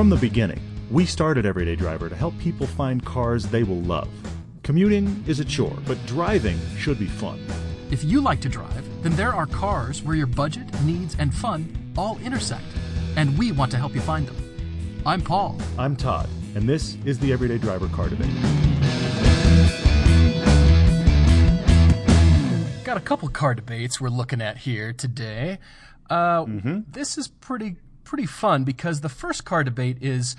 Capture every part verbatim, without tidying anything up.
From the beginning, we started Everyday Driver to help people find cars they will love. Commuting is a chore, but driving should be fun. If you like to drive, then there are cars where your budget, needs, and fun all intersect, and we want to help you find them. I'm Paul. I'm Todd, and this is the Everyday Driver Car Debate. Got a couple car debates we're looking at here today. Uh, mm-hmm. This is pretty pretty fun because the first car debate is,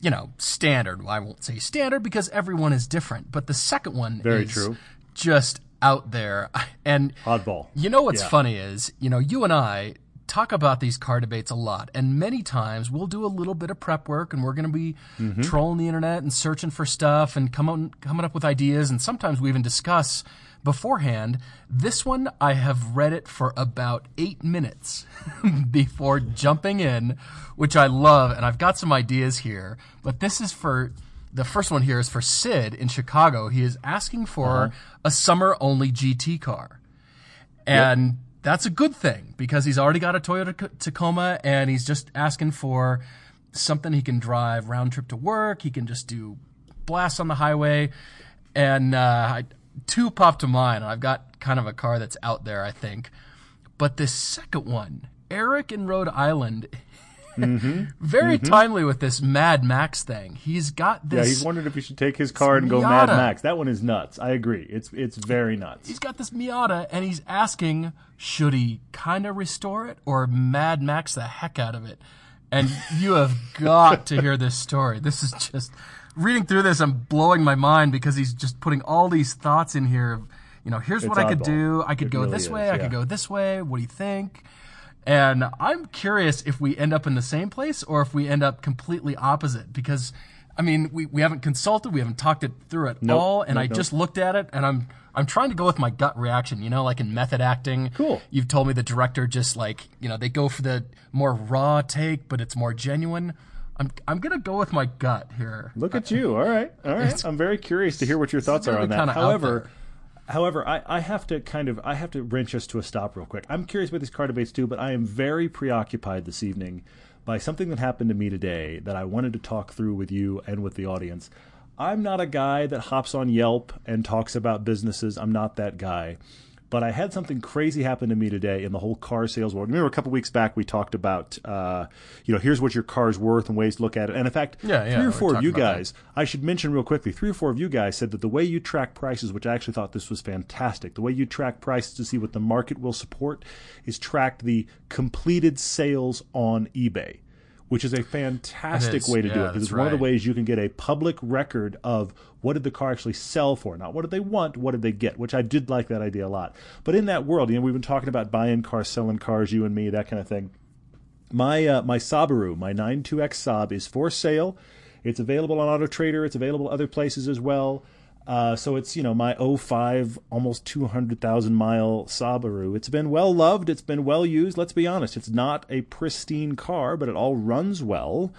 you know, standard. Well, I won't say standard because everyone is different, but the second one Very is true. just out there and oddball. You know what's yeah. funny is, you know, you and I talk about these car debates a lot, and many times we'll do a little bit of prep work, and we're going to be mm-hmm. trolling the internet and searching for stuff and come on, coming up with ideas, and sometimes we even discuss beforehand. This one, I have read it for about eight minutes before jumping in, which I love, and I've got some ideas here, but this is for... The first one here is for Sid in Chicago. He is asking for uh-huh. a summer-only G T car. And yep. that's a good thing because he's already got a Toyota Tacoma, and he's just asking for something he can drive round trip to work. He can just do blasts on the highway. And uh, two popped to mind. I've got kind of a car that's out there, I think. But this second one, Eric in Rhode Island... Mm-hmm. Very mm-hmm. timely with this Mad Max thing. He's got this. Yeah, he's wondered if he should take his car and Miata. go Mad Max. That one is nuts. I agree. It's it's very nuts. He's got this Miata, and he's asking, should he kind of restore it or Mad Max the heck out of it? And you have got to hear this story. This is just reading through this. I'm blowing my mind because he's just putting all these thoughts in here. Of, you know, here's it's what oddball. I could do. I could it go really this is, way. Yeah. I could go this way. What do you think? And I'm curious if we end up in the same place or if we end up completely opposite because, I mean, we, we haven't consulted. We haven't talked it through at nope, all. And nope, I nope. just looked at it, and I'm I'm trying to go with my gut reaction, you know, like in method acting. Cool. You've told me the director just like, you know, they go for the more raw take, but it's more genuine. I'm I'm going to go with my gut here. Look at I, you. All right. All right. It's, I'm very curious to hear what your thoughts are on that. However... However, I, I have to kind of I have to wrench us to a stop real quick. I'm curious about these car debates too, but I am very preoccupied this evening by something that happened to me today that I wanted to talk through with you and with the audience. I'm not a guy that hops on Yelp and talks about businesses. I'm not that guy. But I had something crazy happen to me today in the whole car sales world. Remember a couple weeks back we talked about, uh, you know, here's what your car's worth and ways to look at it. And in fact, yeah, yeah, three or four of you guys, I should mention real quickly, three or four of you guys said that the way you track prices, which I actually thought this was fantastic, the way you track prices to see what the market will support is track the completed sales on eBay, which is a fantastic is, way to yeah, do it. Because it's right. one of the ways you can get a public record of what did the car actually sell for. Not what did they want, what did they get, which I did like that idea a lot. But in that world, you know, we've been talking about buying cars, selling cars, you and me, that kind of thing. My uh, my Subaru, my nine two X Saab is for sale. It's available on AutoTrader. It's available other places as well. Uh, so it's, you know, my oh five, almost two hundred thousand mile Subaru. It's been well-loved. It's been well-used. Let's be honest. It's not a pristine car, but it all runs well.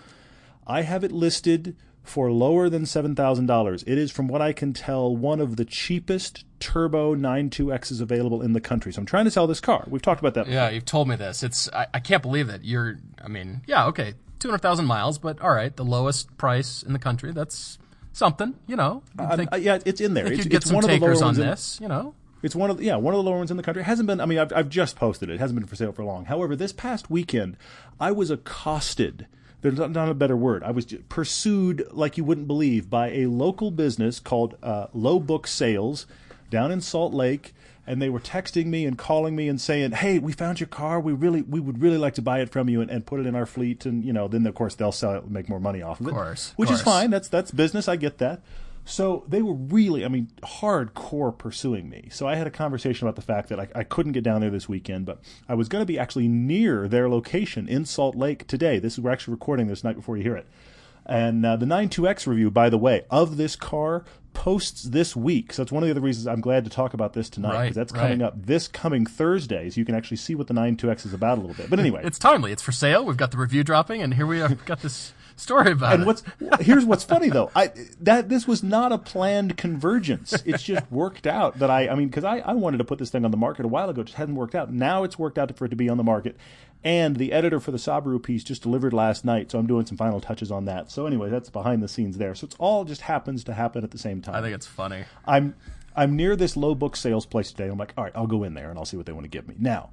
I have it listed for lower than seven thousand dollars. It is, from what I can tell, one of the cheapest turbo nine two Xs available in the country. So I'm trying to sell this car. We've talked about that before. Yeah, you've told me this. It's I, I can't believe that you're, I mean, yeah, okay, two hundred thousand miles, but all right, the lowest price in the country. That's... Something, you know. Uh, think, uh, yeah, it's in there. It's, it's some one of the lower on ones this, in, you know. It's one of the, yeah, one of the lower ones in the country. It hasn't been. I mean, I've, I've just posted it. It hasn't been for sale for long. However, this past weekend, I was accosted. There's not, not a better word. I was pursued like you wouldn't believe by a local business called uh, Low Book Sales down in Salt Lake, and they were texting me and calling me and saying, "Hey, we found your car. We really, we would really like to buy it from you and, and put it in our fleet." And you know, then of course they'll sell it, make more money off of it, of course, which course. is fine. That's that's business. I get that. So they were really, I mean, hardcore pursuing me. So I had a conversation about the fact that I, I couldn't get down there this weekend, but I was going to be actually near their location in Salt Lake today. This is we're actually recording this night before you hear it. And uh, the nine two X review, by the way, of this car posts this week. So that's one of the other reasons I'm glad to talk about this tonight, because right, that's right. coming up this coming Thursday. So you can actually see what the nine two X is about a little bit. But anyway. It's timely. It's for sale. We've got the review dropping, and here we are. We've got this story about and it. What's, here's what's funny, though. I that This was not a planned convergence. It's just worked out that I, I mean, because I, I wanted to put this thing on the market a while ago. It just hadn't worked out. Now it's worked out for it to be on the market. And the editor for the Subaru piece just delivered last night, so I'm doing some final touches on that. So anyway, that's behind the scenes there. So it's all just happens to happen at the same time. I think it's funny. I'm I'm near this Low Book Sales place today. I'm like, all right, I'll go in there and I'll see what they want to give me. Now,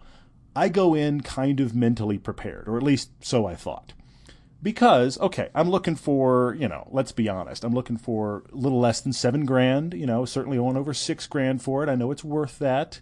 I go in kind of mentally prepared, or at least so I thought. Because, okay, I'm looking for, you know, let's be honest, I'm looking for a little less than seven grand, you know, certainly on over six grand for it. I know it's worth that.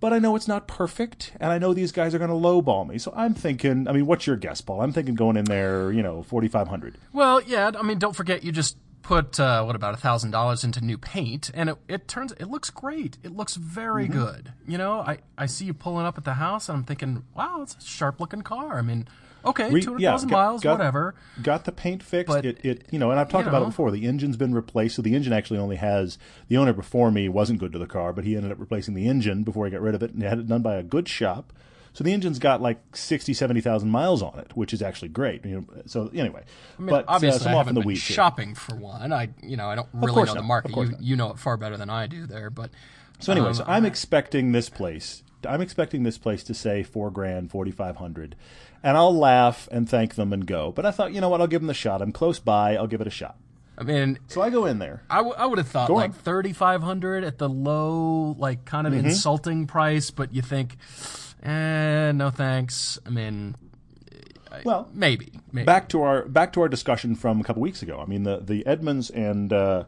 But I know it's not perfect, and I know these guys are going to lowball me. So I'm thinking, I mean, what's your guess, Paul? I'm thinking going in there, you know, forty-five hundred dollars. Well, yeah, I mean, don't forget you just put, uh, what, about one thousand dollars into new paint, and it, it turns, it looks great. It looks very mm-hmm. good. You know, I, I see you pulling up at the house, and I'm thinking, wow, it's a sharp-looking car. I mean, okay, two hundred thousand yeah, miles, got, whatever. Got the paint fixed. But, it, it, you know, and I've talked you know, about it before. The engine's been replaced, so the engine actually only has – the owner before me wasn't good to the car, but he ended up replacing the engine before he got rid of it, and had it done by a good shop. So the engine's got like sixty, seventy thousand miles on it, which is actually great. You know, so anyway, I mean, but obviously uh, so I I'm haven't off in the been shopping here. For one. I, you know, I don't really know not. the market. You, you know it far better than I do there, but so anyway, um, so I'm expecting this place. I'm expecting this place to say four grand, forty-five hundred, and I'll laugh and thank them and go. But I thought, you know what? I'll give them the shot. I'm close by. I'll give it a shot. I mean, so I go in there. I, w- I would have thought go like thirty-five hundred at the low, like kind of mm-hmm. insulting price. But you think, eh, no thanks. I mean, well, maybe, maybe. Back to our back to our discussion from a couple weeks ago. I mean, the the Edmunds and. Uh,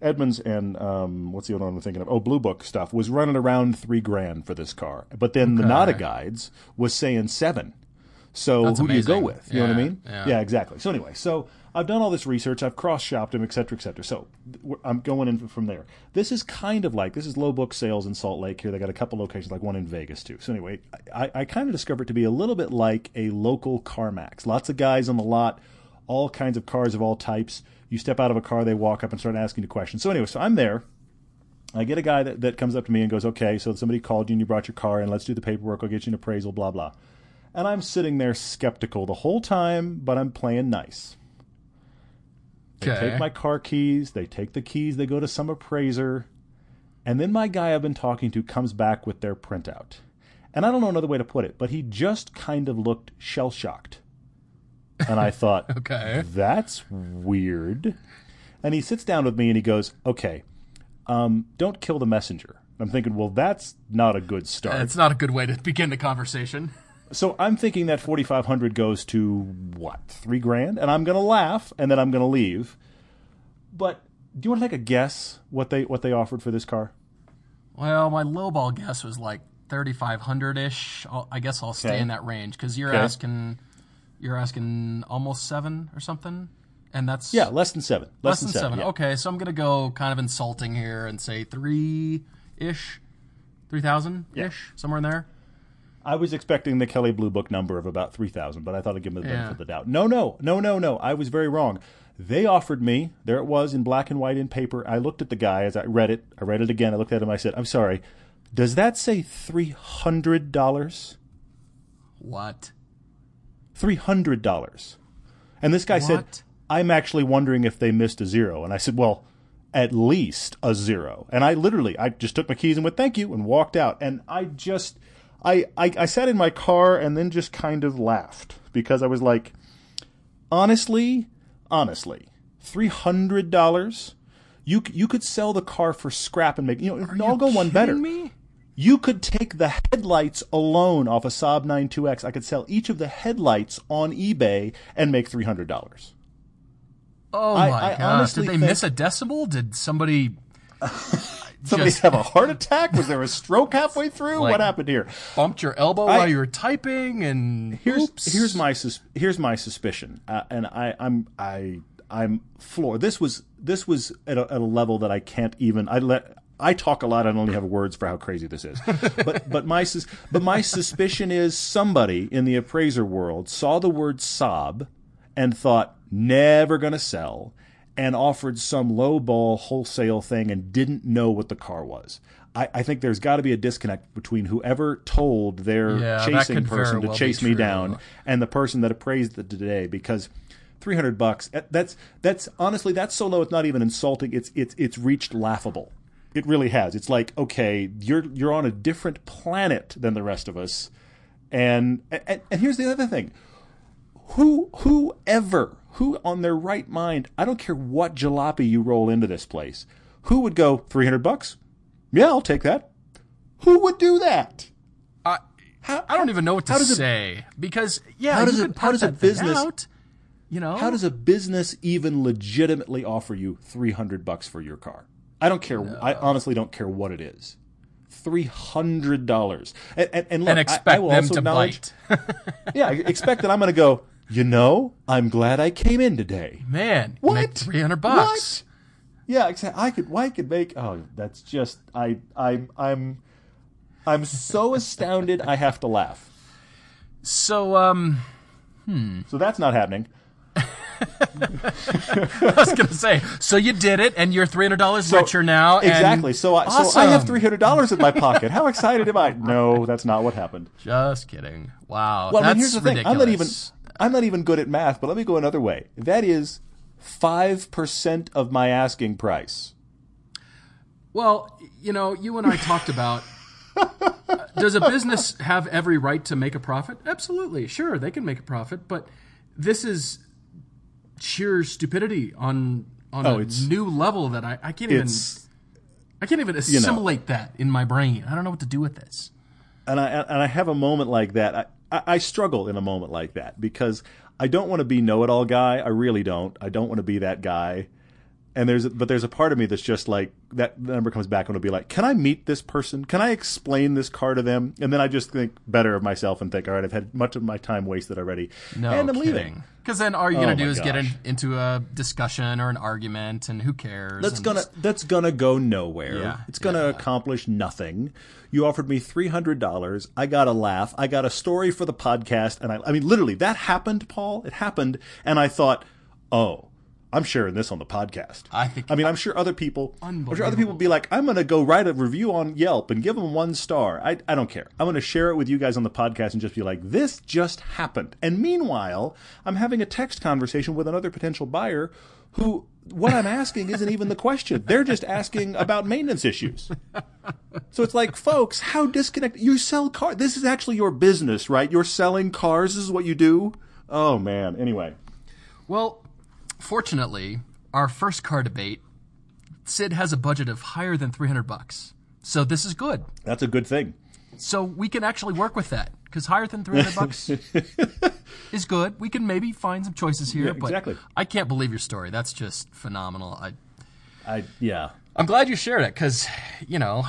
Edmunds and um, what's the other one I'm thinking of? Oh, Blue Book stuff was running around three grand for this car, but then okay. the Nada guides was saying seven. So That's who amazing. do you go with? You yeah, know what I mean? Yeah. yeah, exactly. So anyway, so I've done all this research, I've cross-shopped them, et cetera, et cetera. So I'm going in from there. This is kind of like this is Low Book Sales in Salt Lake here. They got a couple locations, like one in Vegas too. So anyway, I, I kind of discovered it to be a little bit like a local CarMax. Lots of guys on the lot, all kinds of cars of all types. You step out of a car, they walk up and start asking you questions. So anyway, so I'm there. I get a guy that, that comes up to me and goes, okay, so somebody called you and you brought your car in. Let's do the paperwork. I'll get you an appraisal, blah, blah. And I'm sitting there skeptical the whole time, but I'm playing nice. They okay. take my car keys. They take the keys. They go to some appraiser. And then my guy I've been talking to comes back with their printout. And I don't know another way to put it, but he just kind of looked shell-shocked. And I thought, okay, that's weird. And he sits down with me and he goes, okay, um, don't kill the messenger. I'm thinking, well, that's not a good start. Uh, it's not a good way to begin the conversation. So I'm thinking that forty-five hundred goes to, what, three grand? And I'm going to laugh, and then I'm going to leave. But do you want to take a guess what they what they offered for this car? Well, my lowball guess was like thirty-five hundred-ish. I'll, I guess I'll stay okay. in that range because you're okay. asking... You're asking almost seven or something, and that's yeah, less than seven. Less, less than seven. seven. Yeah. Okay, so I'm gonna go kind of insulting here and say three ish, three thousand ish, yeah. somewhere in there. I was expecting the Kelley Blue Book number of about three thousand, but I thought I'd give them the yeah. benefit of the doubt. No, no, no, no, no. I was very wrong. They offered me. There it was in black and white in paper. I looked at the guy as I read it. I read it again. I looked at him. I said, "I'm sorry. Does that say three hundred dollars?" What? three hundred dollars. And this guy what? said, I'm actually wondering if they missed a zero. And I said, well, at least a zero. And I literally, I just took my keys and went, thank you, and walked out. And I just, I, I, I sat in my car and then just kind of laughed because I was like, honestly, honestly, three hundred dollars? You, you could sell the car for scrap and make, you know, Are I'll you go one better. Me? You could take the headlights alone off a Saab nine two X. I could sell each of the headlights on eBay and make three hundred dollars. Oh, I, my I gosh. Did they think, miss a decibel? Did somebody... somebody just, have a heart attack? Was there a stroke halfway through? Like, what happened here? Bumped your elbow I, while you were typing and... Here's oops. here's my sus- here's my suspicion. Uh, and I, I'm... I I'm floored. This was this was at a, at a level that I can't even... I let... I talk a lot. I don't only have words for how crazy this is. But but my but my suspicion is somebody in the appraiser world saw the word Saab and thought, never going to sell, and offered some lowball wholesale thing and didn't know what the car was. I, I think there's got to be a disconnect between whoever told their yeah, chasing person to well chase me down and the person that appraised it today because three hundred bucks. That's that's honestly, that's so low it's not even insulting. It's it's it's reached laughable. It really has. It's like, okay, you're you're on a different planet than the rest of us. And and, and here's the other thing. Who whoever who on their right mind, I don't care what jalopy you roll into this place, who would go three hundred bucks? Yeah, I'll take that. Who would do that? I how, I don't even know what to say a, because yeah, how does it, how does a business out, you know? How does a business even legitimately offer you three hundred bucks for your car? I don't care. No. I honestly don't care what it is. three hundred dollars. And, and, and, look, and expect I, I will them also to bite. Yeah, expect that I'm going to go, you know, I'm glad I came in today. Man, what? three hundred bucks. What? Yeah, exactly. I could, why I could make, oh, that's just, I, I'm, I'm, I'm so astounded I have to laugh. So, um, hmm. So that's not happening. I was going to say, so you did it, and you're three hundred dollars so, richer now. And exactly. So I, awesome. so I have three hundred dollars in my pocket. How excited am I? No, that's not what happened. Just kidding. Wow. Well, that's I mean, here's the ridiculous. thing. I'm not, even, I'm not even good at math, but let me go another way. That is five percent of my asking price. Well, you know, you and I talked about... Does a business have every right to make a profit? Absolutely. Sure, they can make a profit, but this is... sheer stupidity on on oh, a new level that I, I can't even I can't even assimilate you know, that in my brain. I don't know what to do with this. And I and I have a moment like that. I, I struggle in a moment like that because I don't want to be know-it-all guy. I really don't. I don't want to be that guy. And there's but there's a part of me that's just like that number comes back and it'll be like, can I meet this person? Can I explain this car to them? And then I just think better of myself and think, all right, I've had much of my time wasted already. No and I'm kidding. leaving. Because then all you're gonna oh do is gosh. get in, into a discussion or an argument, and who cares? That's gonna just... that's gonna go nowhere. Yeah, it's gonna yeah. accomplish nothing. You offered me three hundred dollars. I got a laugh. I got a story for the podcast, and I, I mean, literally, that happened, Paul. It happened, and I thought, oh, I'm sharing this on the podcast. I think. I mean, I'm sure other people. I'm sure other people would be like, I'm gonna go write a review on Yelp and give them one star. I I don't care. I'm gonna share it with you guys on the podcast and just be like, this just happened. And meanwhile, I'm having a text conversation with another potential buyer, who what I'm asking isn't even the question. They're just asking about maintenance issues. So it's like, folks, how disconnected. You sell cars. This is actually your business, right? You're selling cars. This is what you do. Oh man. Anyway. Well. Fortunately, our first car debate, Sid has a budget of higher than three hundred bucks. So this is good. That's a good thing. So we can actually work with that because higher than three hundred bucks is good. We can maybe find some choices here. Yeah, but exactly. I can't believe your story. That's just phenomenal. I, I yeah. I'm glad you shared it because, you know,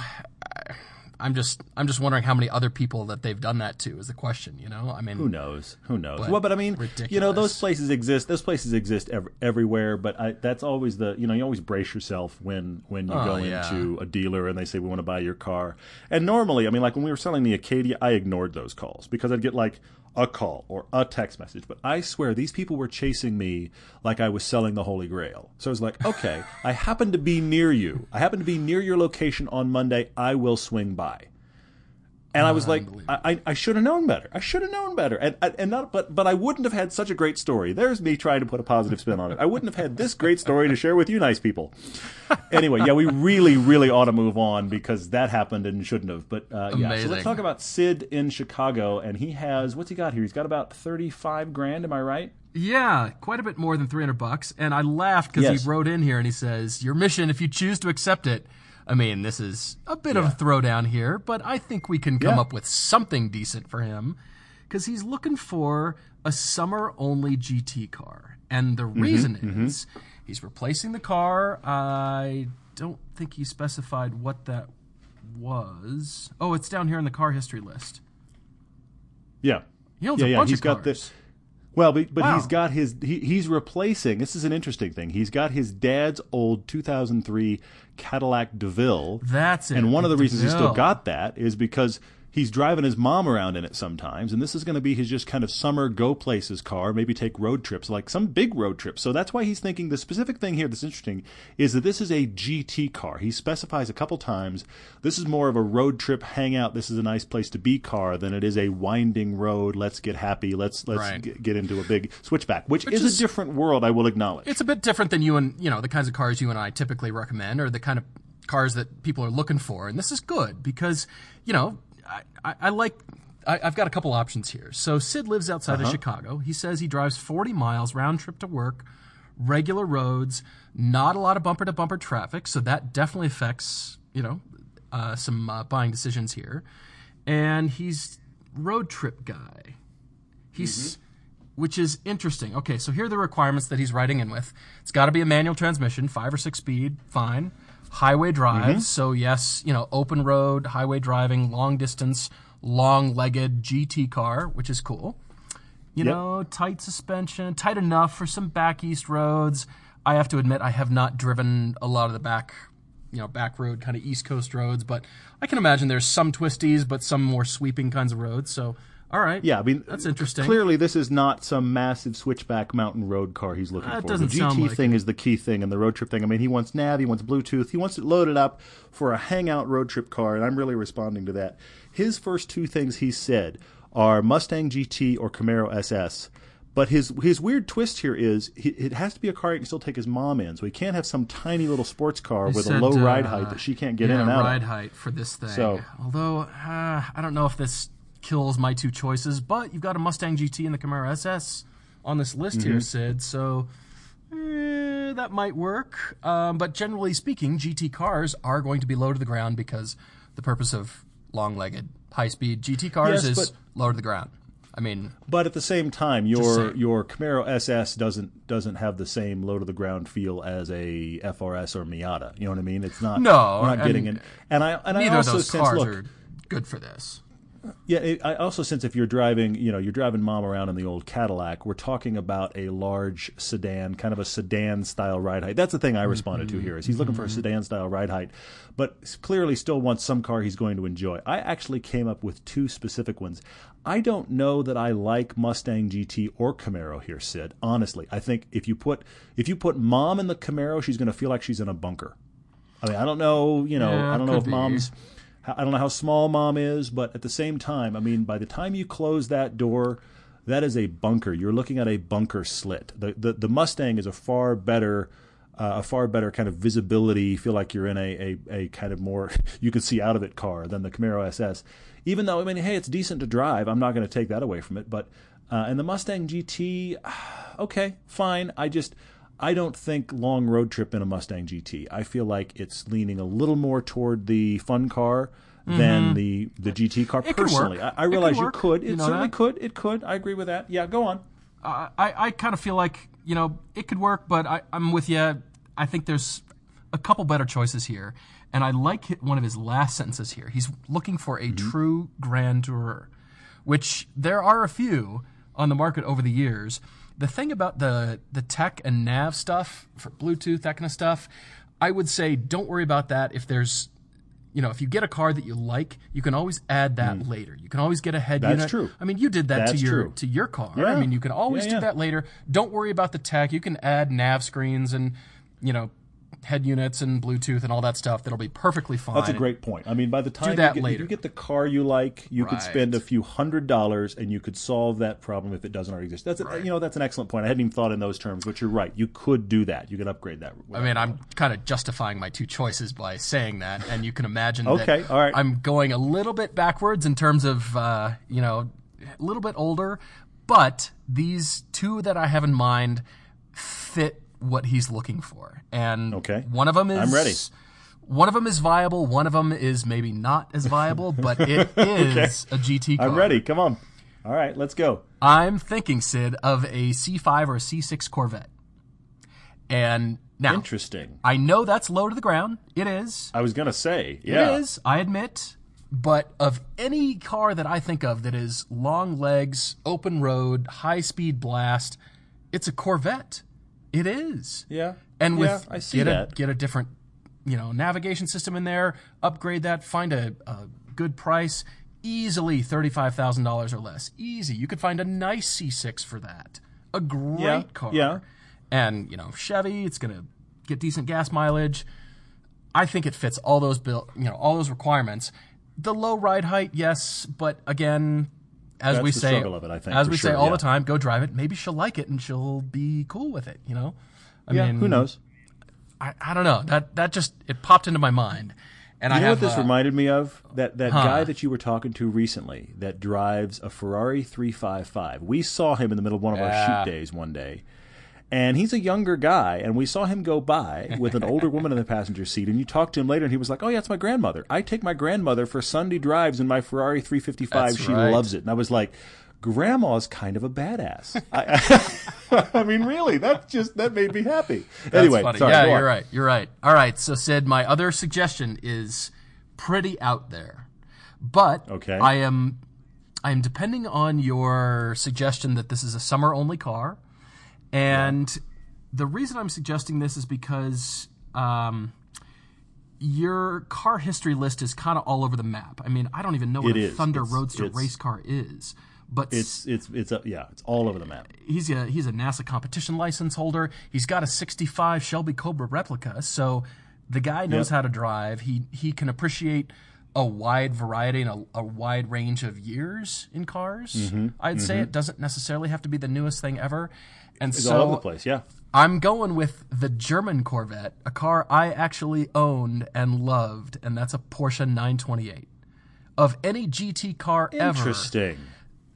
I, I'm just I'm just wondering how many other people that they've done that to is the question, you know? I mean, who knows? Who knows? But well, but I mean, ridiculous. you know, those places exist. Those places exist ev- everywhere, but I, that's always the, you know, you always brace yourself when when you oh, go yeah. into a dealer and they say we want to buy your car. And normally, I mean, like when we were selling the Acadia, I ignored those calls because I'd get like a call or a text message, but I swear these people were chasing me like I was selling the Holy Grail. So I was like, okay, I happen to be near you. I happen to be near your location on Monday. I will swing by. And I was like, I, I should have known better. I should have known better. And and not, but but I wouldn't have had such a great story. There's me trying to put a positive spin on it. I wouldn't have had this great story to share with you, nice people. Anyway, yeah, we really, really ought to move on because that happened and shouldn't have. But uh, yeah, so let's talk about Sid in Chicago. And he has, what's he got here? He's got about thirty-five grand. Am I right? Yeah, quite a bit more than three hundred bucks. And I laughed because yes. he wrote in here and he says, your mission, if you choose to accept it. I mean, this is a bit yeah. of a throwdown here, but I think we can come yeah. up with something decent for him because he's looking for a summer-only G T car. And the mm-hmm, reason mm-hmm. is he's replacing the car. I don't think he specified what that was. Oh, it's down here in the car history list. Yeah. He owns yeah, a yeah. bunch he's of cars. Got this. Well, but, but wow. he's got his he, – he's replacing – this is an interesting thing. He's got his dad's old two thousand three Cadillac DeVille. That's it. And one of the DeVille. reasons he's still got that is because He's driving his mom around in it sometimes, and this is going to be his just kind of summer go places car, maybe take road trips, like some big road trips. So that's why he's thinking the specific thing here that's interesting is that this is a G T car. He specifies a couple times this is more of a road trip hangout, this is a nice place to be car than it is a winding road, let's get happy, let's let's right. g- get into a big switchback, which, which is, is a different world, I will acknowledge. It's a bit different than you and, you know, the kinds of cars you and I typically recommend or the kind of cars that people are looking for. And this is good because, you know, I, I, I like I, I've got a couple options here. So Sid lives outside uh-huh. of Chicago. He says he drives forty miles round trip to work, regular roads, not a lot of bumper to bumper traffic. So that definitely affects, you know, uh, some uh, buying decisions here. And he's road trip guy. He's mm-hmm. which is interesting. Okay, so here are the requirements that he's riding in with. It's got to be a manual transmission, five or six speed, fine. Highway drives, mm-hmm. so yes, you know, open road, highway driving, long distance, long-legged G T car, which is cool. You yep. know, tight suspension, tight enough for some back east roads. I have to admit, I have not driven a lot of the back, you know, back road kind of East Coast roads, but I can imagine there's some twisties, but some more sweeping kinds of roads, so... All right. Yeah, I mean, that's interesting. Clearly, this is not some massive switchback mountain road car he's looking that for. Doesn't the G T sound like thing it. Is the key thing, and the road trip thing. I mean, he wants nav, he wants Bluetooth, he wants it loaded up for a hangout road trip car, and I'm really responding to that. His first two things he said are Mustang G T or Camaro S S. But his his weird twist here is he, it has to be a car he can still take his mom in. So he can't have some tiny little sports car he with said, a low uh, ride height that she can't get yeah, in and out. Yeah, ride height for this thing. So, although, uh, I don't know if this... kills my two choices, but you've got a Mustang G T and the Camaro S S on this list mm-hmm. here, Sid, so eh, that might work. Um, but generally speaking, G T cars are going to be low to the ground because the purpose of long-legged, high-speed G T cars yes, is low to the ground. I mean, but at the same time, your your Camaro S S doesn't doesn't have the same low to the ground feel as a F R S or Miata. You know what I mean? It's not. No, we're not getting in. And I and neither I also of those sense, cars look, are good for this. Yeah, it, I also sense if you're driving, you know, you're driving mom around in the old Cadillac, we're talking about a large sedan, kind of a sedan-style ride height. That's the thing I responded mm-hmm. to here is he's looking mm-hmm. for a sedan-style ride height, but clearly still wants some car he's going to enjoy. I actually came up with two specific ones. I don't know that I like Mustang G T or Camaro here, Sid, honestly. I think if you put if you put mom in the Camaro, she's going to feel like she's in a bunker. I mean, I don't know, you know, yeah, I don't know if be. mom's... I don't know how small mom is, but at the same time, I mean, by the time you close that door, that is a bunker. You're looking at a bunker slit. The the, the Mustang is a far better uh, a far better kind of visibility. You feel like you're in a, a, a kind of more you can see out of it car than the Camaro S S. Even though, I mean, hey, it's decent to drive. I'm not going to take that away from it. But uh, and the Mustang G T, okay, fine. I just... I don't think long road trip in a Mustang G T. I feel like it's leaning a little more toward the fun car mm-hmm. than the, the G T car. It personally, could work. I, I realize it could you could. It you know certainly that? could. It could. I agree with that. Yeah, go on. Uh, I I kind of feel like you know it could work, but I, I'm with you. I think there's a couple better choices here, and I like one of his last sentences here. He's looking for a mm-hmm. true grand tourer, which there are a few on the market over the years. The thing about the the tech and nav stuff for Bluetooth, that kind of stuff, I would say don't worry about that. If there's, you know, if you get a car that you like, you can always add that mm. later. You can always get a head unit. That's true. I mean, you did that That's to your true. to your car. Yeah. I mean, you can always yeah, yeah. do that later. Don't worry about the tech. You can add nav screens and, you know, head units and Bluetooth and all that stuff. That'll be perfectly fine. That's a great point. I mean, by the time you get, you get the car you like, you right. could spend a few hundred dollars and you could solve that problem if it doesn't already exist. That's a, right. you know, that's an excellent point. I hadn't even thought in those terms, but you're right. You could do that. You could upgrade that. I mean, I'm kind of justifying my two choices by saying that, and you can imagine okay, that all right. I'm going a little bit backwards in terms of, uh, you know, a little bit older, but these two that I have in mind fit what he's looking for, and okay. one of them is I'm ready. One of them is viable. One of them is maybe not as viable, but it is okay. a G T car. I'm ready. Come on. All right, let's go. I'm thinking, Sid, of a C five or a C six Corvette. And now, interesting. I know that's low to the ground. It is. I was gonna say, yeah, it is. I admit, but of any car that I think of that is long legs, open road, high speed blast, it's a Corvette. It is. Yeah. And with yeah, I see get, that. A, get a different, you know, navigation system in there, upgrade that, find a, a good price, easily thirty-five thousand dollars or less. Easy. You could find a nice C six for that. A great yeah, car. Yeah. And, you know, Chevy, it's going to get decent gas mileage. I think it fits all those build, you know, all those requirements. The low ride height, yes, but again, as That's we the say, struggle of it, I think, as we sure, say all yeah. the time, go drive it. Maybe she'll like it and she'll be cool with it. You know, I yeah, mean, who knows? I, I don't know. That that just it popped into my mind. And you I know have, what this uh, reminded me of? That that huh. guy that you were talking to recently that drives a Ferrari three fifty-five. We saw him in the middle of one of yeah. our shoot days one day. And he's a younger guy, and we saw him go by with an older woman in the passenger seat, and you talked to him later, and he was like, oh, yeah, it's my grandmother. I take my grandmother for Sunday drives in my Ferrari three fifty-five. That's she right. loves it. And I was like, grandma's kind of a badass. I, I, I mean, really, that just that made me happy. That's anyway, funny. Sorry, yeah, you're right. You're right. All right, so Sid, my other suggestion is pretty out there, but okay. I am I am depending on your suggestion that this is a summer-only car. And yeah. the reason I'm suggesting this is because um, your car history list is kind of all over the map. I mean, I don't even know what it a is. Thunder it's, Roadster it's, race car is, but it's it's it's a, yeah, it's all over the map. He's a he's a NASA competition license holder. He's got a sixty-five Shelby Cobra replica, so the guy knows yep. how to drive. He he can appreciate a wide variety and a, a wide range of years in cars. Mm-hmm. I'd mm-hmm. say it doesn't necessarily have to be the newest thing ever. And it's so all over the place, yeah. I'm going with the German Corvette, a car I actually owned and loved, and that's a Porsche nine twenty-eight. Of any G T car ever, Interesting.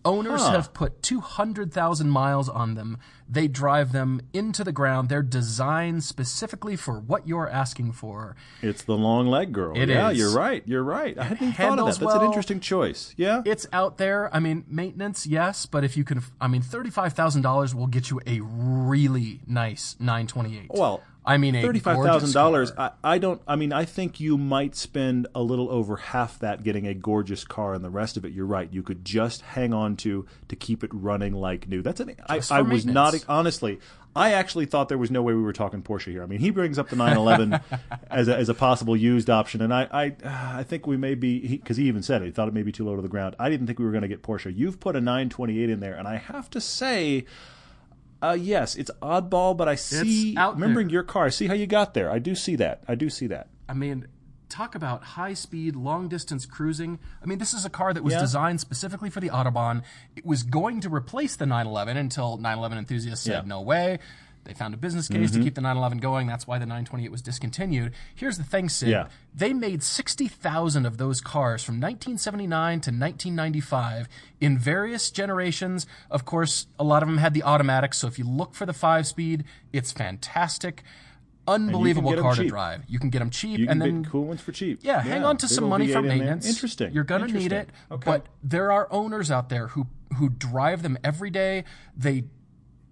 owners huh. have put two hundred thousand miles on them. They drive them into the ground. They're designed specifically for what you're asking for. It's the long leg girl. It yeah, is. You're right. You're right. I hadn't even thought of that. That's well. an interesting choice. Yeah. It's out there. I mean, maintenance, yes, but if you can, I mean, thirty-five thousand dollars will get you a really nice nine twenty-eight. Well, I mean, thirty-five thousand dollars. I, I don't. I mean, I think you might spend a little over half that getting a gorgeous car, and the rest of it, you're right. You could just hang on to to keep it running like new. That's an. I, I was not honestly. I actually thought there was no way we were talking Porsche here. I mean, he brings up the nine eleven as a, as a possible used option, and I I, I think we may be because he, he even said it. He thought it may be too low to the ground. I didn't think we were going to get Porsche. You've put a nine twenty-eight in there, and I have to say. Uh, yes, it's oddball, but I see, remembering there. your car, I see how you got there. I do see that. I do see that. I mean, talk about high-speed, long-distance cruising. I mean, this is a car that was yeah. designed specifically for the Autobahn. It was going to replace the nine eleven until nine eleven enthusiasts said, yeah. no way. They found a business case mm-hmm. to keep the nine eleven going. That's why the nine twenty-eight was discontinued. Here's the thing, Sid. Yeah. They made sixty thousand of those cars from nineteen seventy-nine to nineteen ninety-five in various generations. Of course, a lot of them had the automatic, so if you look for the five-speed, it's fantastic. Unbelievable car to drive. You can get them cheap. You can and then, get cool ones for cheap. Yeah, yeah hang on to some money for maintenance. Interesting. You're going to need it. Okay. But there are owners out there who, who drive them every day. They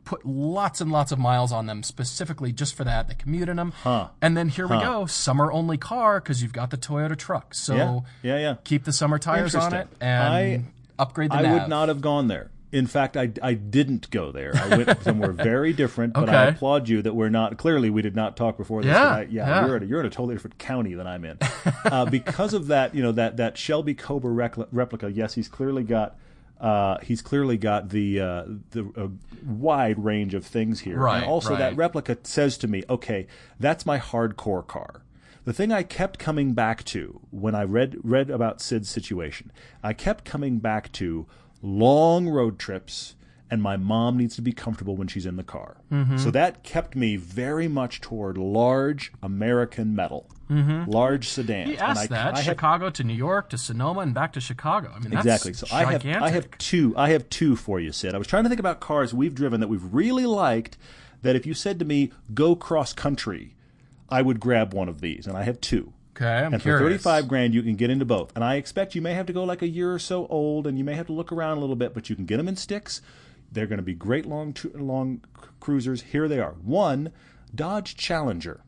put lots and lots of miles on them specifically just for that. They commute in them. Huh. And then here huh. we go, summer-only car because you've got the Toyota truck. So yeah. Yeah, yeah. keep the summer tires on it and I, upgrade the I nav. would not have gone there. In fact, I, I didn't go there. I went somewhere very different, but okay. I applaud you that we're not – clearly we did not talk before this. Yeah, I, yeah, yeah. You're, in a, you're in a totally different county than I'm in. uh, because of that, you know, that, that Shelby Cobra repl- replica, yes, he's clearly got – Uh, he's clearly got the uh, the uh, wide range of things here. Right, and also right. that replica says to me, okay, that's my hardcore car. The thing I kept coming back to when I read read about Sid's situation, I kept coming back to long road trips, and my mom needs to be comfortable when she's in the car. Mm-hmm. So that kept me very much toward large American metal. Mm-hmm. Large sedans. He asked and I, that I Chicago have, to New York to Sonoma and back to Chicago. I mean, that's exactly. So gigantic. I have I have two. I have two for you, Sid. I was trying to think about cars we've driven that we've really liked. That if you said to me, "Go cross country," I would grab one of these, and I have two. Okay, I'm and curious. For thirty-five grand, you can get into both. And I expect you may have to go like a year or so old, and you may have to look around a little bit, but you can get them in sticks. They're going to be great long long cruisers. Here they are. One, Dodge Challenger.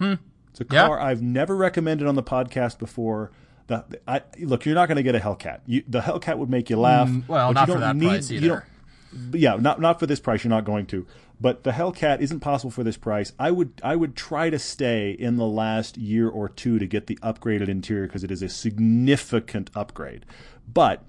Hmm. It's a car yeah. I've never recommended on the podcast before. The, I, look, you're not going to get a Hellcat. You, the Hellcat would make you laugh. Mm, well, but not you don't for that need, price either. You don't, yeah, not not for this price. You're not going to. But the Hellcat isn't possible for this price. I would I would try to stay in the last year or two to get the upgraded interior because it is a significant upgrade. But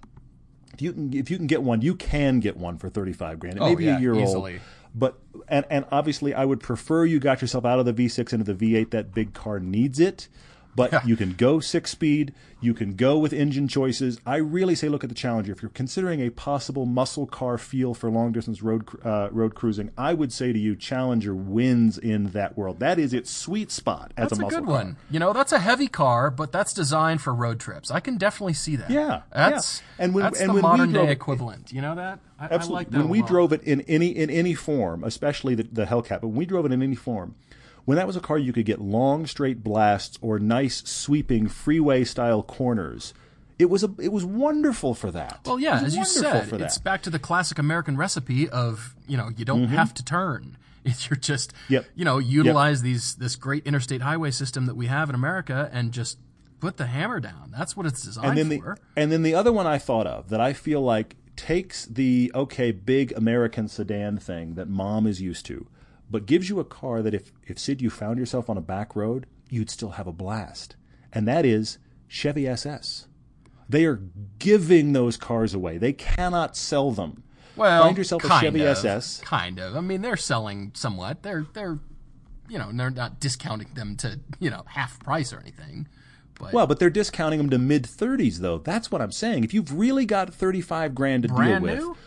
if you can if you can get one, you can get one for thirty-five grand. It oh, may be yeah, a year easily. old. But and and obviously I would prefer you got yourself out of the V six into the V eight. That big car needs it. But you can go six-speed. You can go with engine choices. I really say look at the Challenger. If you're considering a possible muscle car feel for long-distance road uh, road cruising, I would say to you, Challenger wins in that world. That is its sweet spot as that's a muscle car. That's a good car. one. You know, that's a heavy car, but that's designed for road trips. I can definitely see that. Yeah. That's, yeah. And when, that's and the modern-day equivalent. You know that? I, absolutely. I like that When we lot. drove it in any, in any form, especially the, the Hellcat, but when we drove it in any form, when that was a car, you could get long, straight blasts or nice, sweeping, freeway-style corners. It was a, it was wonderful for that. Well, yeah, as you said, it's back to the classic American recipe of, you know, you don't mm-hmm. have to turn. You're just, yep. you know, utilize yep. these this great interstate highway system that we have in America and just put the hammer down. That's what it's designed and then for. The, and then the other one I thought of that I feel like takes the, okay, big American sedan thing that Mom is used to, but gives you a car that if, if, Sid, you found yourself on a back road, you'd still have a blast. And that is Chevy S S. They are giving those cars away. They cannot sell them. Well, find yourself a Chevy S S. Kind of. I mean, they're selling somewhat. They're, they're you know, they're not discounting them to, you know, half price or anything. But well, but they're discounting them to mid thirties, though. That's what I'm saying. If you've really got thirty-five grand to deal with. Brand new?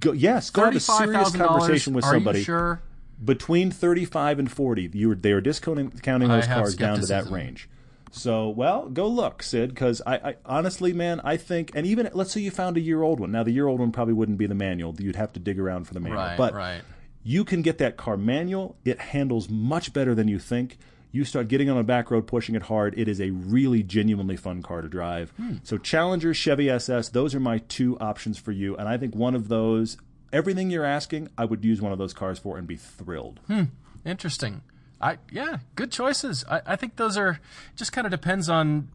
Go, yes, go have a serious conversation with somebody. Are you sure? Between thirty-five and forty, you were, they were discounting counting those cars down to that range. So, well, go look, Sid, because I, I honestly, man, I think, and even let's say you found a year-old one. Now, the year-old one probably wouldn't be the manual; you'd have to dig around for the manual. Right, but right. you can get that car manual. It handles much better than you think. You start getting on a back road, pushing it hard. It is a really genuinely fun car to drive. Hmm. So, Challenger, Chevy S S, those are my two options for you, and I think one of those. Everything you're asking, I would use one of those cars for and be thrilled. Hmm. Interesting. I yeah, good choices. I, I think those are just kind of depends on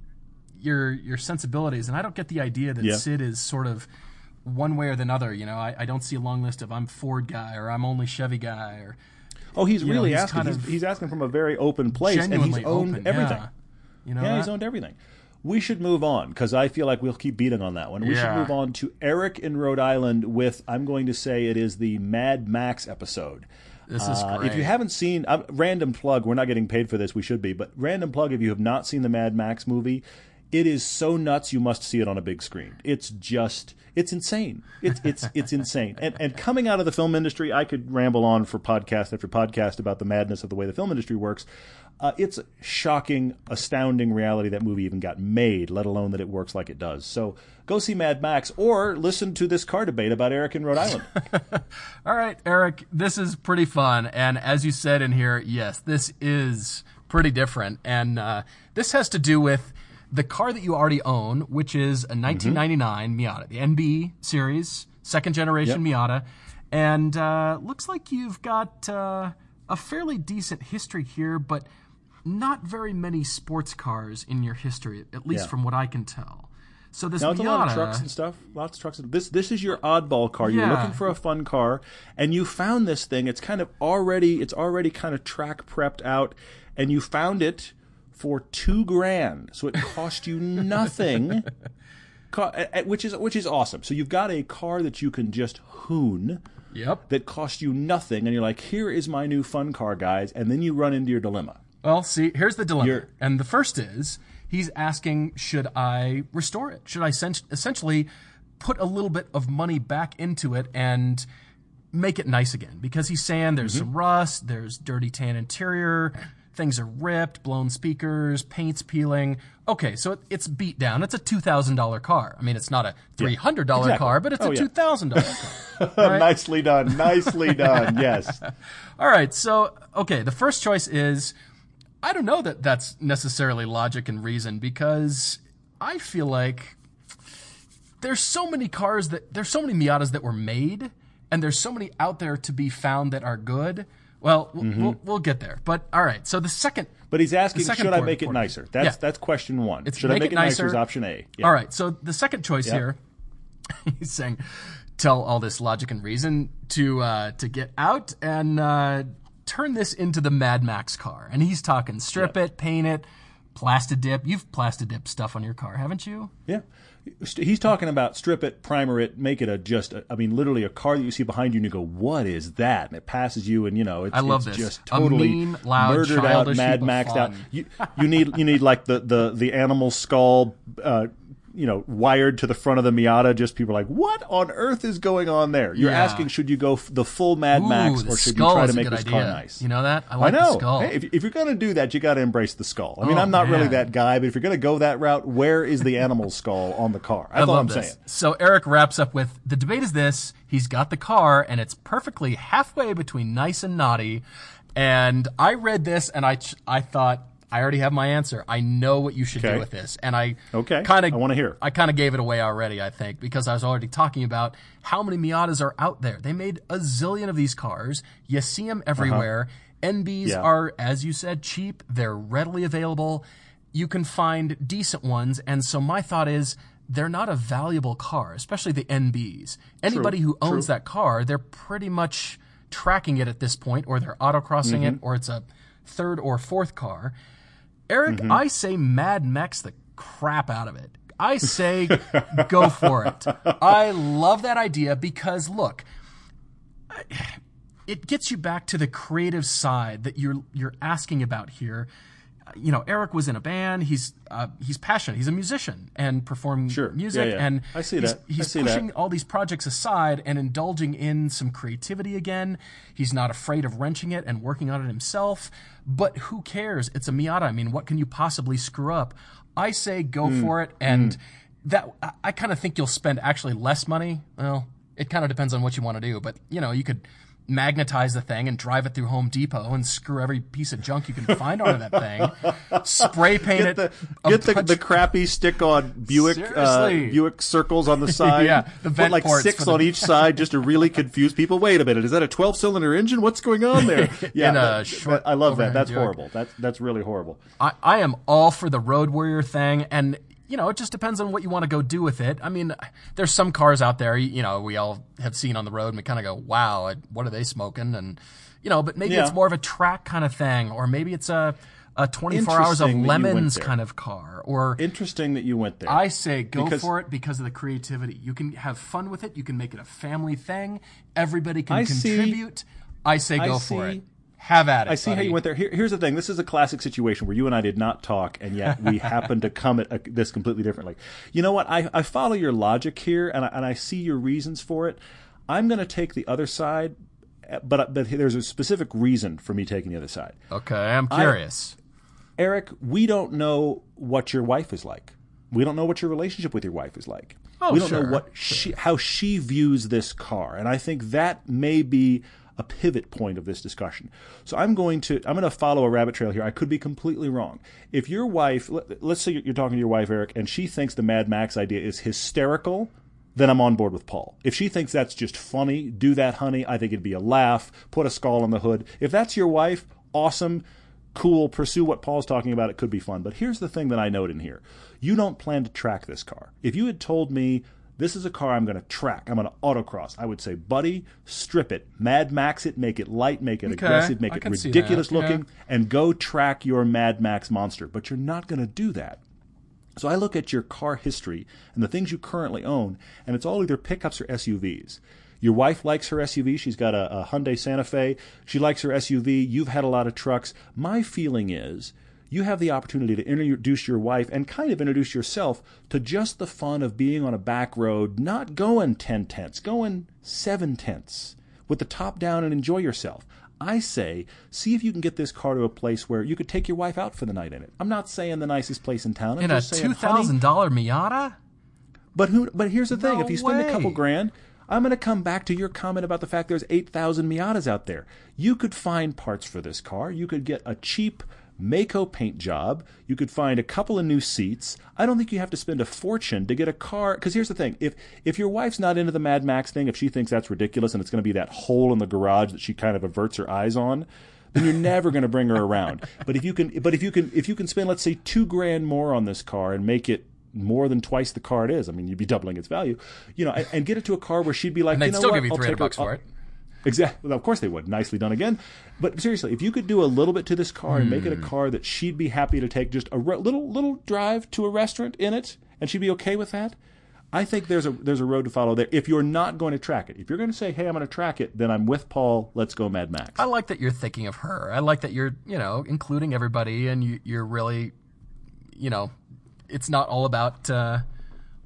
your your sensibilities. And I don't get the idea that yeah. Sid is sort of one way or the other. You know, I, I don't see a long list of I'm Ford guy or I'm only Chevy guy or. Oh, he's really know, he's asking. Kind of he's, he's asking from a very open place, and he's owned open, everything. Yeah. You know, yeah, he's owned everything. We should move on because I feel like we'll keep beating on that one. We yeah. should move on to Eric in Rhode Island with, I'm going to say it is the Mad Max episode. This is uh, great. If you haven't seen, uh, random plug, we're not getting paid for this, we should be, but random plug, if you have not seen the Mad Max movie, it is so nuts you must see it on a big screen. It's just, it's insane. It's it's it's insane. And, and coming out of the film industry, I could ramble on for podcast after podcast about the madness of the way the film industry works. Uh, it's shocking, astounding reality that movie even got made, let alone that it works like it does. So go see Mad Max or listen to this car debate about Eric in Rhode Island. All right, Eric, this is pretty fun. And as you said in here, yes, this is pretty different. And uh, this has to do with the car that you already own, which is a nineteen ninety-nine mm-hmm. Miata, the N B series, second generation yep. Miata. And uh, looks like you've got uh, a fairly decent history here, but not very many sports cars in your history, at least yeah. from what I can tell. So this now it's Miata, a lot of trucks and stuff. Lots of trucks. And, this this is your oddball car. Yeah. You're looking for a fun car, and you found this thing. It's kind of already it's already kind of track prepped out, and you found it for two grand. So it cost you nothing, which is which is awesome. So you've got a car that you can just hoon. Yep. That cost you nothing, and you're like, here is my new fun car, guys. And then you run into your dilemma. Well, see, here's the dilemma. You're, and the first is, he's asking, should I restore it? Should I sens- essentially put a little bit of money back into it and make it nice again? Because he's saying there's mm-hmm. some rust, there's dirty tan interior, things are ripped, blown speakers, paint's peeling. Okay, so it, it's beat down. It's a two thousand dollars car. I mean, it's not a three hundred dollars yeah, exactly. car, but it's oh, a yeah. two thousand dollars car. Right? Nicely done. Nicely done. Yes. All right. So, okay, the first choice is, I don't know that that's necessarily logic and reason because I feel like there's so many cars that there's so many Miatas that were made and there's so many out there to be found that are good. Well, mm-hmm. we'll, we'll get there. But all right. So the second, but he's asking, should port, I make it port. nicer? That's yeah. that's question one. It's should make I make it nicer? nicer is option A. Yeah. All right. So the second choice yeah. here, he's saying, tell all this logic and reason to uh, to get out and uh, turn this into the Mad Max car. And he's talking strip yep. it, paint it, plastidip. You've plastidip stuff on your car, haven't you? Yeah. He's talking about strip it, primer it, make it a just, a, I mean, literally a car that you see behind you and you go, what is that? And it passes you and, you know, it's, I love it's this. just totally a mean, loud, murdered out, Mad Maxed out. You, you need, you need like the, the, the animal skull, uh, you know, wired to the front of the Miata. Just people are like, what on earth is going on there? You're yeah. asking, should you go f- the full Mad Ooh, Max or should you try to make this idea. car nice? You know that? I like I know. the skull. Hey, if, if you're going to do that, you got to embrace the skull. I mean, oh, I'm not man. really that guy, but if you're going to go that route, where is the animal skull on the car? That's all I'm this. saying. So Eric wraps up with, the debate is this. He's got the car, and it's perfectly halfway between nice and naughty. And I read this, and I I thought, I already have my answer. I know what you should okay. do with this. And I okay. kind of I want to hear. I kind of gave it away already, I think, because I was already talking about how many Miatas are out there. They made a zillion of these cars. You see them everywhere. Uh-huh. N Bs yeah. are, as you said, cheap. They're readily available. You can find decent ones. And so my thought is they're not a valuable car, especially the N Bs. Anybody True. who owns True. that car, they're pretty much tracking it at this point, or they're autocrossing mm-hmm. it, or it's a third or fourth car. Eric, mm-hmm. I say Mad Max the crap out of it. I say go for it. I love that idea because, look, it gets you back to the creative side that you're you're asking about here. You know, Eric was in a band. He's uh, he's passionate. He's a musician and performed sure. music. Yeah, yeah. And I see he's, that. he's I see pushing that. all these projects aside and indulging in some creativity again. He's not afraid of wrenching it and working on it himself. But who cares? It's a Miata. I mean, what can you possibly screw up? I say go mm. for it. And mm. that I, I kind of think you'll spend actually less money. Well, it kind of depends on what you want to do. But, you know, you could magnetize the thing and drive it through Home Depot and screw every piece of junk you can find onto that thing. Spray paint it. Get the, get the, the crappy stick-on Buick uh, Buick circles on the side. yeah, the vent Put like six on the... each side just to really confuse people. Wait a minute, is that a twelve-cylinder engine? What's going on there? Yeah, that, short, that, I love that. That's Buick. horrible. That's that's really horrible. I, I am all for the Road Warrior thing, and you know, it just depends on what you want to go do with it. I mean, there's some cars out there, you know, we all have seen on the road and we kind of go, wow, what are they smoking? And, you know, but maybe yeah. it's more of a track kind of thing, or maybe it's a, a twenty-four hours of lemons kind of car. Or Interesting that you went there. I say go because for it because of the creativity. You can have fun with it. You can make it a family thing. Everybody can I contribute. See, I say go I for see. it. Have at it. I see buddy. how you went there. Here, here's the thing. This is a classic situation where you and I did not talk, and yet we happened to come at a, this completely differently. You know what? I, I follow your logic here, and I, and I see your reasons for it. I'm going to take the other side, but but there's a specific reason for me taking the other side. Okay, I'm curious. I, Eric, we don't know what your wife is like. We don't know what your relationship with your wife is like. Oh, we don't sure. know what sure. she, how she views this car, and I think that may be a pivot point of this discussion. So I'm going to I'm going to follow a rabbit trail here. I could be completely wrong. If your wife, let, let's say you're talking to your wife, Eric, and she thinks the Mad Max idea is hysterical, then I'm on board with Paul. If she thinks that's just funny, do that, honey. I think it'd be a laugh. Put a skull on the hood. If that's your wife, awesome, cool. Pursue what Paul's talking about. It could be fun. But here's the thing that I note in here. You don't plan to track this car. If you had told me, this is a car I'm going to track, I'm going to autocross, I would say, buddy, strip it, Mad Max it, make it light, make it okay. aggressive, make I it ridiculous looking, yeah. and go track your Mad Max monster. But you're not going to do that. So I look at your car history and the things you currently own, and it's all either pickups or S U Vs. Your wife likes her S U V. She's got a, a Hyundai Santa Fe. She likes her S U V. You've had a lot of trucks. My feeling is, you have the opportunity to introduce your wife and kind of introduce yourself to just the fun of being on a back road, not going ten tenths, going seven tenths, with the top down, and enjoy yourself. I say, see if you can get this car to a place where you could take your wife out for the night in it. I'm not saying the nicest place in town. I'm in just a saying, two thousand dollars Miata? But who? But here's the thing. No if you spend way. a couple grand, I'm going to come back to your comment about the fact there's eight thousand Miatas out there. You could find parts for this car. You could get a cheap Mako paint job. You could find a couple of new seats. I don't think you have to spend a fortune to get a car. Because here's the thing. If if your wife's not into the Mad Max thing, if she thinks that's ridiculous and it's going to be that hole in the garage that she kind of averts her eyes on, then you're never going to bring her around. But if you can, but if you can, if you can spend, let's say, two grand more on this car and make it more than twice the car it is. I mean, you'd be doubling its value, you know, and, and get it to a car where she'd be like, and they'd you know still what? give you three hundred bucks for it. Exactly. Well, of course they would. Nicely done again. But seriously, if you could do a little bit to this car mm. and make it a car that she'd be happy to take just a re- little little drive to a restaurant in it, and she'd be okay with that, I think there's a there's a road to follow there. If you're not going to track it, if you're going to say, "Hey, I'm going to track it," then I'm with Paul. Let's go, Mad Max. I like that you're thinking of her. I like that you're you know including everybody, and you, you're really, you know, it's not all about uh,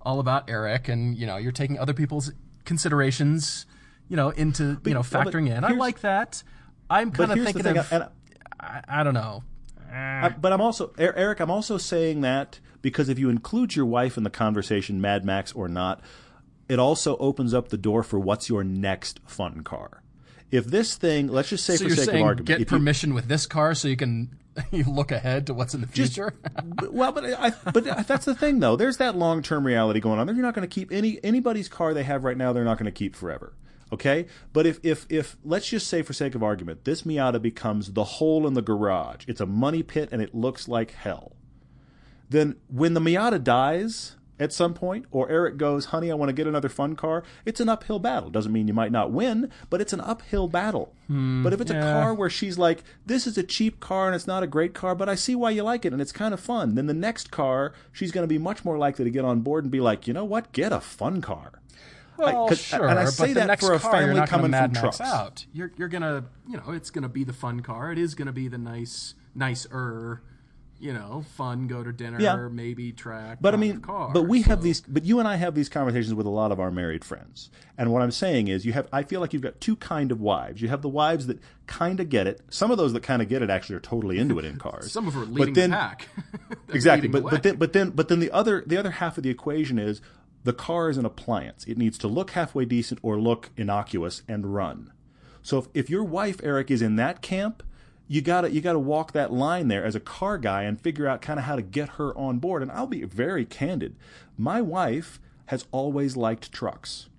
all about Eric, and you know you're taking other people's considerations. You know, into but, you know factoring well, in. I like that. I'm kind of thinking of. I, I, I don't know. I, but I'm also Eric. I'm also saying that because if you include your wife in the conversation, Mad Max or not, it also opens up the door for what's your next fun car. If this thing, let's just say so for you're sake saying of argument, get permission you, with this car so you can you look ahead to what's in the future. Just, well, but I, but that's the thing though. There's that long term reality going on. They're not going to keep any anybody's car they have right now. They're not going to keep forever. Okay, but if, if if let's just say for sake of argument, this Miata becomes the hole in the garage. It's a money pit and it looks like hell. Then when the Miata dies at some point, or Eric goes, honey, I want to get another fun car, it's an uphill battle. Doesn't mean you might not win, but it's an uphill battle. Hmm, but if it's yeah. a car where she's like, this is a cheap car and it's not a great car, but I see why you like it and it's kind of fun, then the next car, she's going to be much more likely to get on board and be like, you know what, get a fun car. Well, I, sure, and I say but the that next for a car, family you're not coming Mad from Max trucks. Out. You're you're gonna, you know, it's gonna be the fun car. It is gonna be the nice, nicer, you know, fun go to dinner, yeah. maybe track. But I mean, car, but we so. have these. But you and I have these conversations with a lot of our married friends. And what I'm saying is, you have. I feel like you've got two kind of wives. You have the wives that kind of get it. Some of those that kind of get it actually are totally into it in cars. Some of them are leading but then, the pack. exactly. But but then, but then but then the other the other half of the equation is. The car is an appliance. It needs to look halfway decent or look innocuous and run. So if, if your wife, Eric, is in that camp, you gotta you gotta walk that line there as a car guy and figure out kind of how to get her on board. And I'll be very candid. My wife has always liked trucks.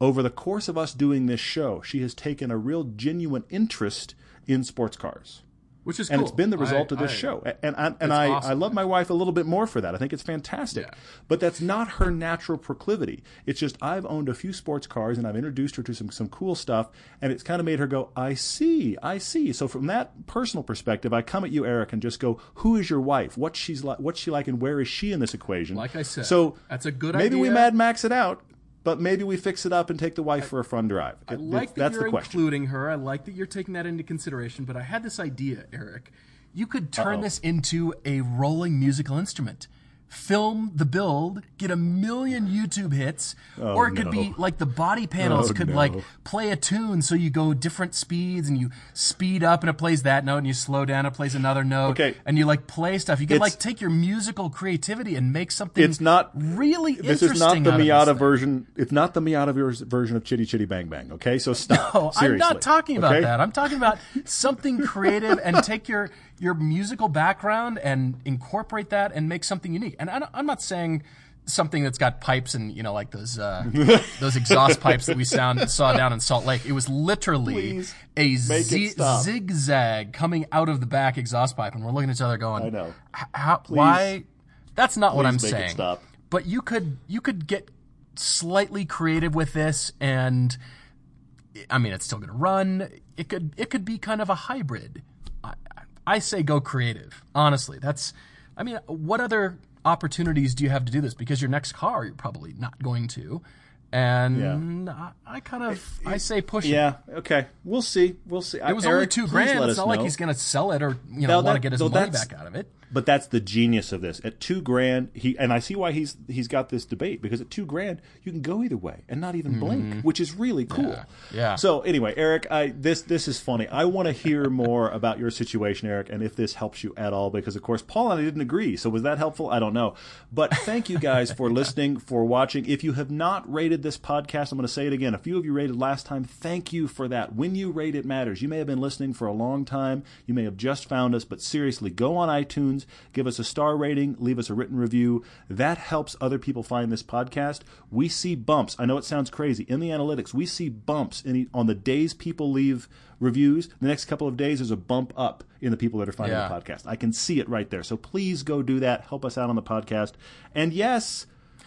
Over the course of us doing this show, she has taken a real genuine interest in sports cars. Which is and cool. It's been the result I, of this I, show. And, and, and I, awesome. I love my wife a little bit more for that. I think it's fantastic. Yeah. But that's not her natural proclivity. It's just I've owned a few sports cars, and I've introduced her to some, some cool stuff, and it's kind of made her go, I see, I see. So from that personal perspective, I come at you, Eric, and just go, who is your wife? What's, she's like, what's she like, and where is she in this equation? Like I said, so that's a good maybe idea. Maybe we Mad Max it out. But maybe we fix it up and take the wife I, for a fun drive. It, I like that you're including her. I like that you're taking that into consideration. But I had this idea, Eric. You could turn Uh-oh. this into a rolling musical instrument. Film the build, get a million YouTube hits, oh, or it could no. be like the body panels oh, could no. like play a tune so you go different speeds and you speed up and it plays that note and you slow down, it plays another note, okay. and you like play stuff. You can it's, like take your musical creativity and make something it's not, really interesting. This is not the Miata version. It's not the Miata version of Chitty Chitty Bang Bang, okay? So stop. No, seriously. I'm not talking about okay? that. I'm talking about something creative and take your your musical background and incorporate that and make something unique. And I'm not saying something that's got pipes and, you know, like those uh, those exhaust pipes that we sound, saw down in Salt Lake. It was literally Please a z- zigzag coming out of the back exhaust pipe. And we're looking at each other going, I know. How, why? That's not Please what I'm saying. Stop. But you could you could get slightly creative with this and, I mean, it's still going to run. It could, it could be kind of a hybrid. I, I say go creative. Honestly, that's – I mean, what other opportunities do you have to do this? Because your next car, you're probably not going to. And yeah. I, I kind of – I say push yeah, it. Yeah, okay. We'll see. We'll see. It was Eric, only two grand. It's not know. like he's going to sell it or you know, no, want to get his no, money back out of it. But that's the genius of this. At two grand, he and I see why he's he's got this debate because at two grand you can go either way and not even blink, mm-hmm. which is really cool. Yeah. yeah. So anyway, Eric, I this this is funny. I want to hear more about your situation, Eric, and if this helps you at all, because of course Paul and I didn't agree. So was that helpful? I don't know. But thank you guys for listening, for watching. If you have not rated this podcast, I'm going to say it again. A few of you rated last time. Thank you for that. When you rate, it matters. You may have been listening for a long time. You may have just found us, but seriously, go on iTunes, give us a star rating, leave us a written review. That helps other people find this podcast. We see bumps. I know it sounds crazy. In the analytics, we see bumps in, on the days people leave reviews. The next couple of days, there's a bump up in the people that are finding yeah. the podcast. I can see it right there. So please go do that. Help us out on the podcast. And yes,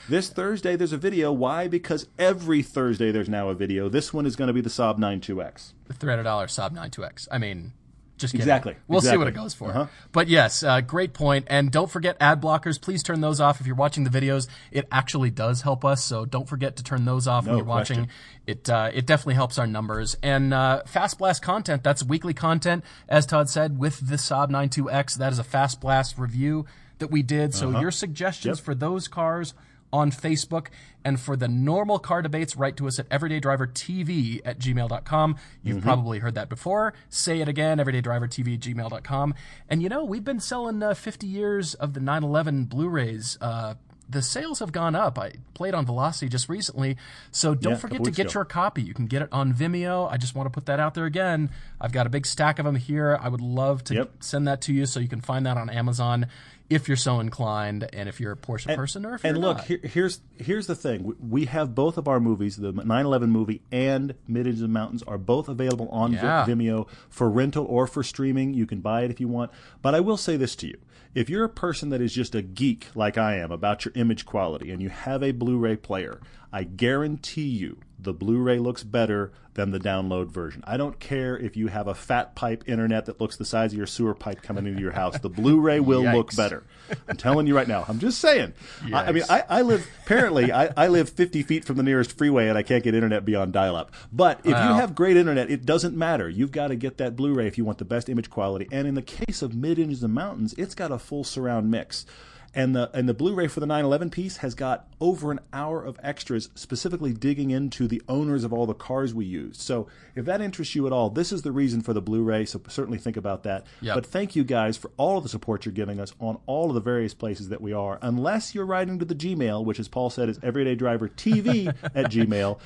this Thursday there's a video. Why? Because every Thursday there's now a video. This one is going to be the Saab nine two X. The three hundred dollar Saab nine two X. I mean, just kidding. Exactly. We'll exactly. see what it goes for. Uh-huh. But yes, uh, great point. And don't forget ad blockers. Please turn those off if you're watching the videos. It actually does help us, so don't forget to turn those off no when you're question. watching. It uh, it definitely helps our numbers. And uh, FastBlast content, that's weekly content, as Todd said, with the Saab nine two X. That is a FastBlast review that we did. So uh-huh. your suggestions yep. for those cars on Facebook, and for the normal car debates, write to us at everyday driver t v at gmail dot com. You've mm-hmm. probably heard that before. Say it again, everyday driver t v at gmail dot com. And you know, we've been selling uh, fifty years of the nine eleven Blu-rays. Uh, the sales have gone up. I played on Velocity just recently, so don't yeah, forget to get ago. your copy. You can get it on Vimeo. I just want to put that out there again. I've got a big stack of them here. I would love to yep. send that to you so you can find that on Amazon, if you're so inclined, and if you're a Porsche and, person, or if you're and look, not. Here, here's here's the thing: we, we have both of our movies, the nine eleven movie and Mid-Engine of the Mountains, are both available on yeah. Vimeo for rental or for streaming. You can buy it if you want. But I will say this to you: if you're a person that is just a geek like I am about your image quality, and you have a Blu-ray player, I guarantee you the Blu-ray looks better than the download version. I don't care if you have a fat pipe internet that looks the size of your sewer pipe coming into your house. The Blu-ray will Yikes. look better. I'm telling you right now. I'm just saying. I, I mean, I, I live, apparently, I, I live fifty feet from the nearest freeway and I can't get internet beyond dial-up. But if wow. you have great internet, it doesn't matter. You've got to get that Blu-ray if you want the best image quality. And in the case of Mid-Engines and Mountains, it's got a full surround mix. And the and the Blu-ray for the nine eleven piece has got over an hour of extras specifically digging into the owners of all the cars we used. So if that interests you at all, this is the reason for the Blu-ray, so certainly think about that. Yep. But thank you guys for all of the support you're giving us on all of the various places that we are, unless you're writing to the Gmail, which as Paul said is everydaydrivertv at gmail.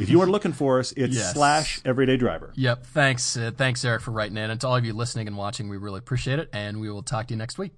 If you are looking for us, it's yes. slash everydaydriver. Yep, thanks, Sid. Thanks, Eric, for writing in. And to all of you listening and watching, we really appreciate it, and we will talk to you next week.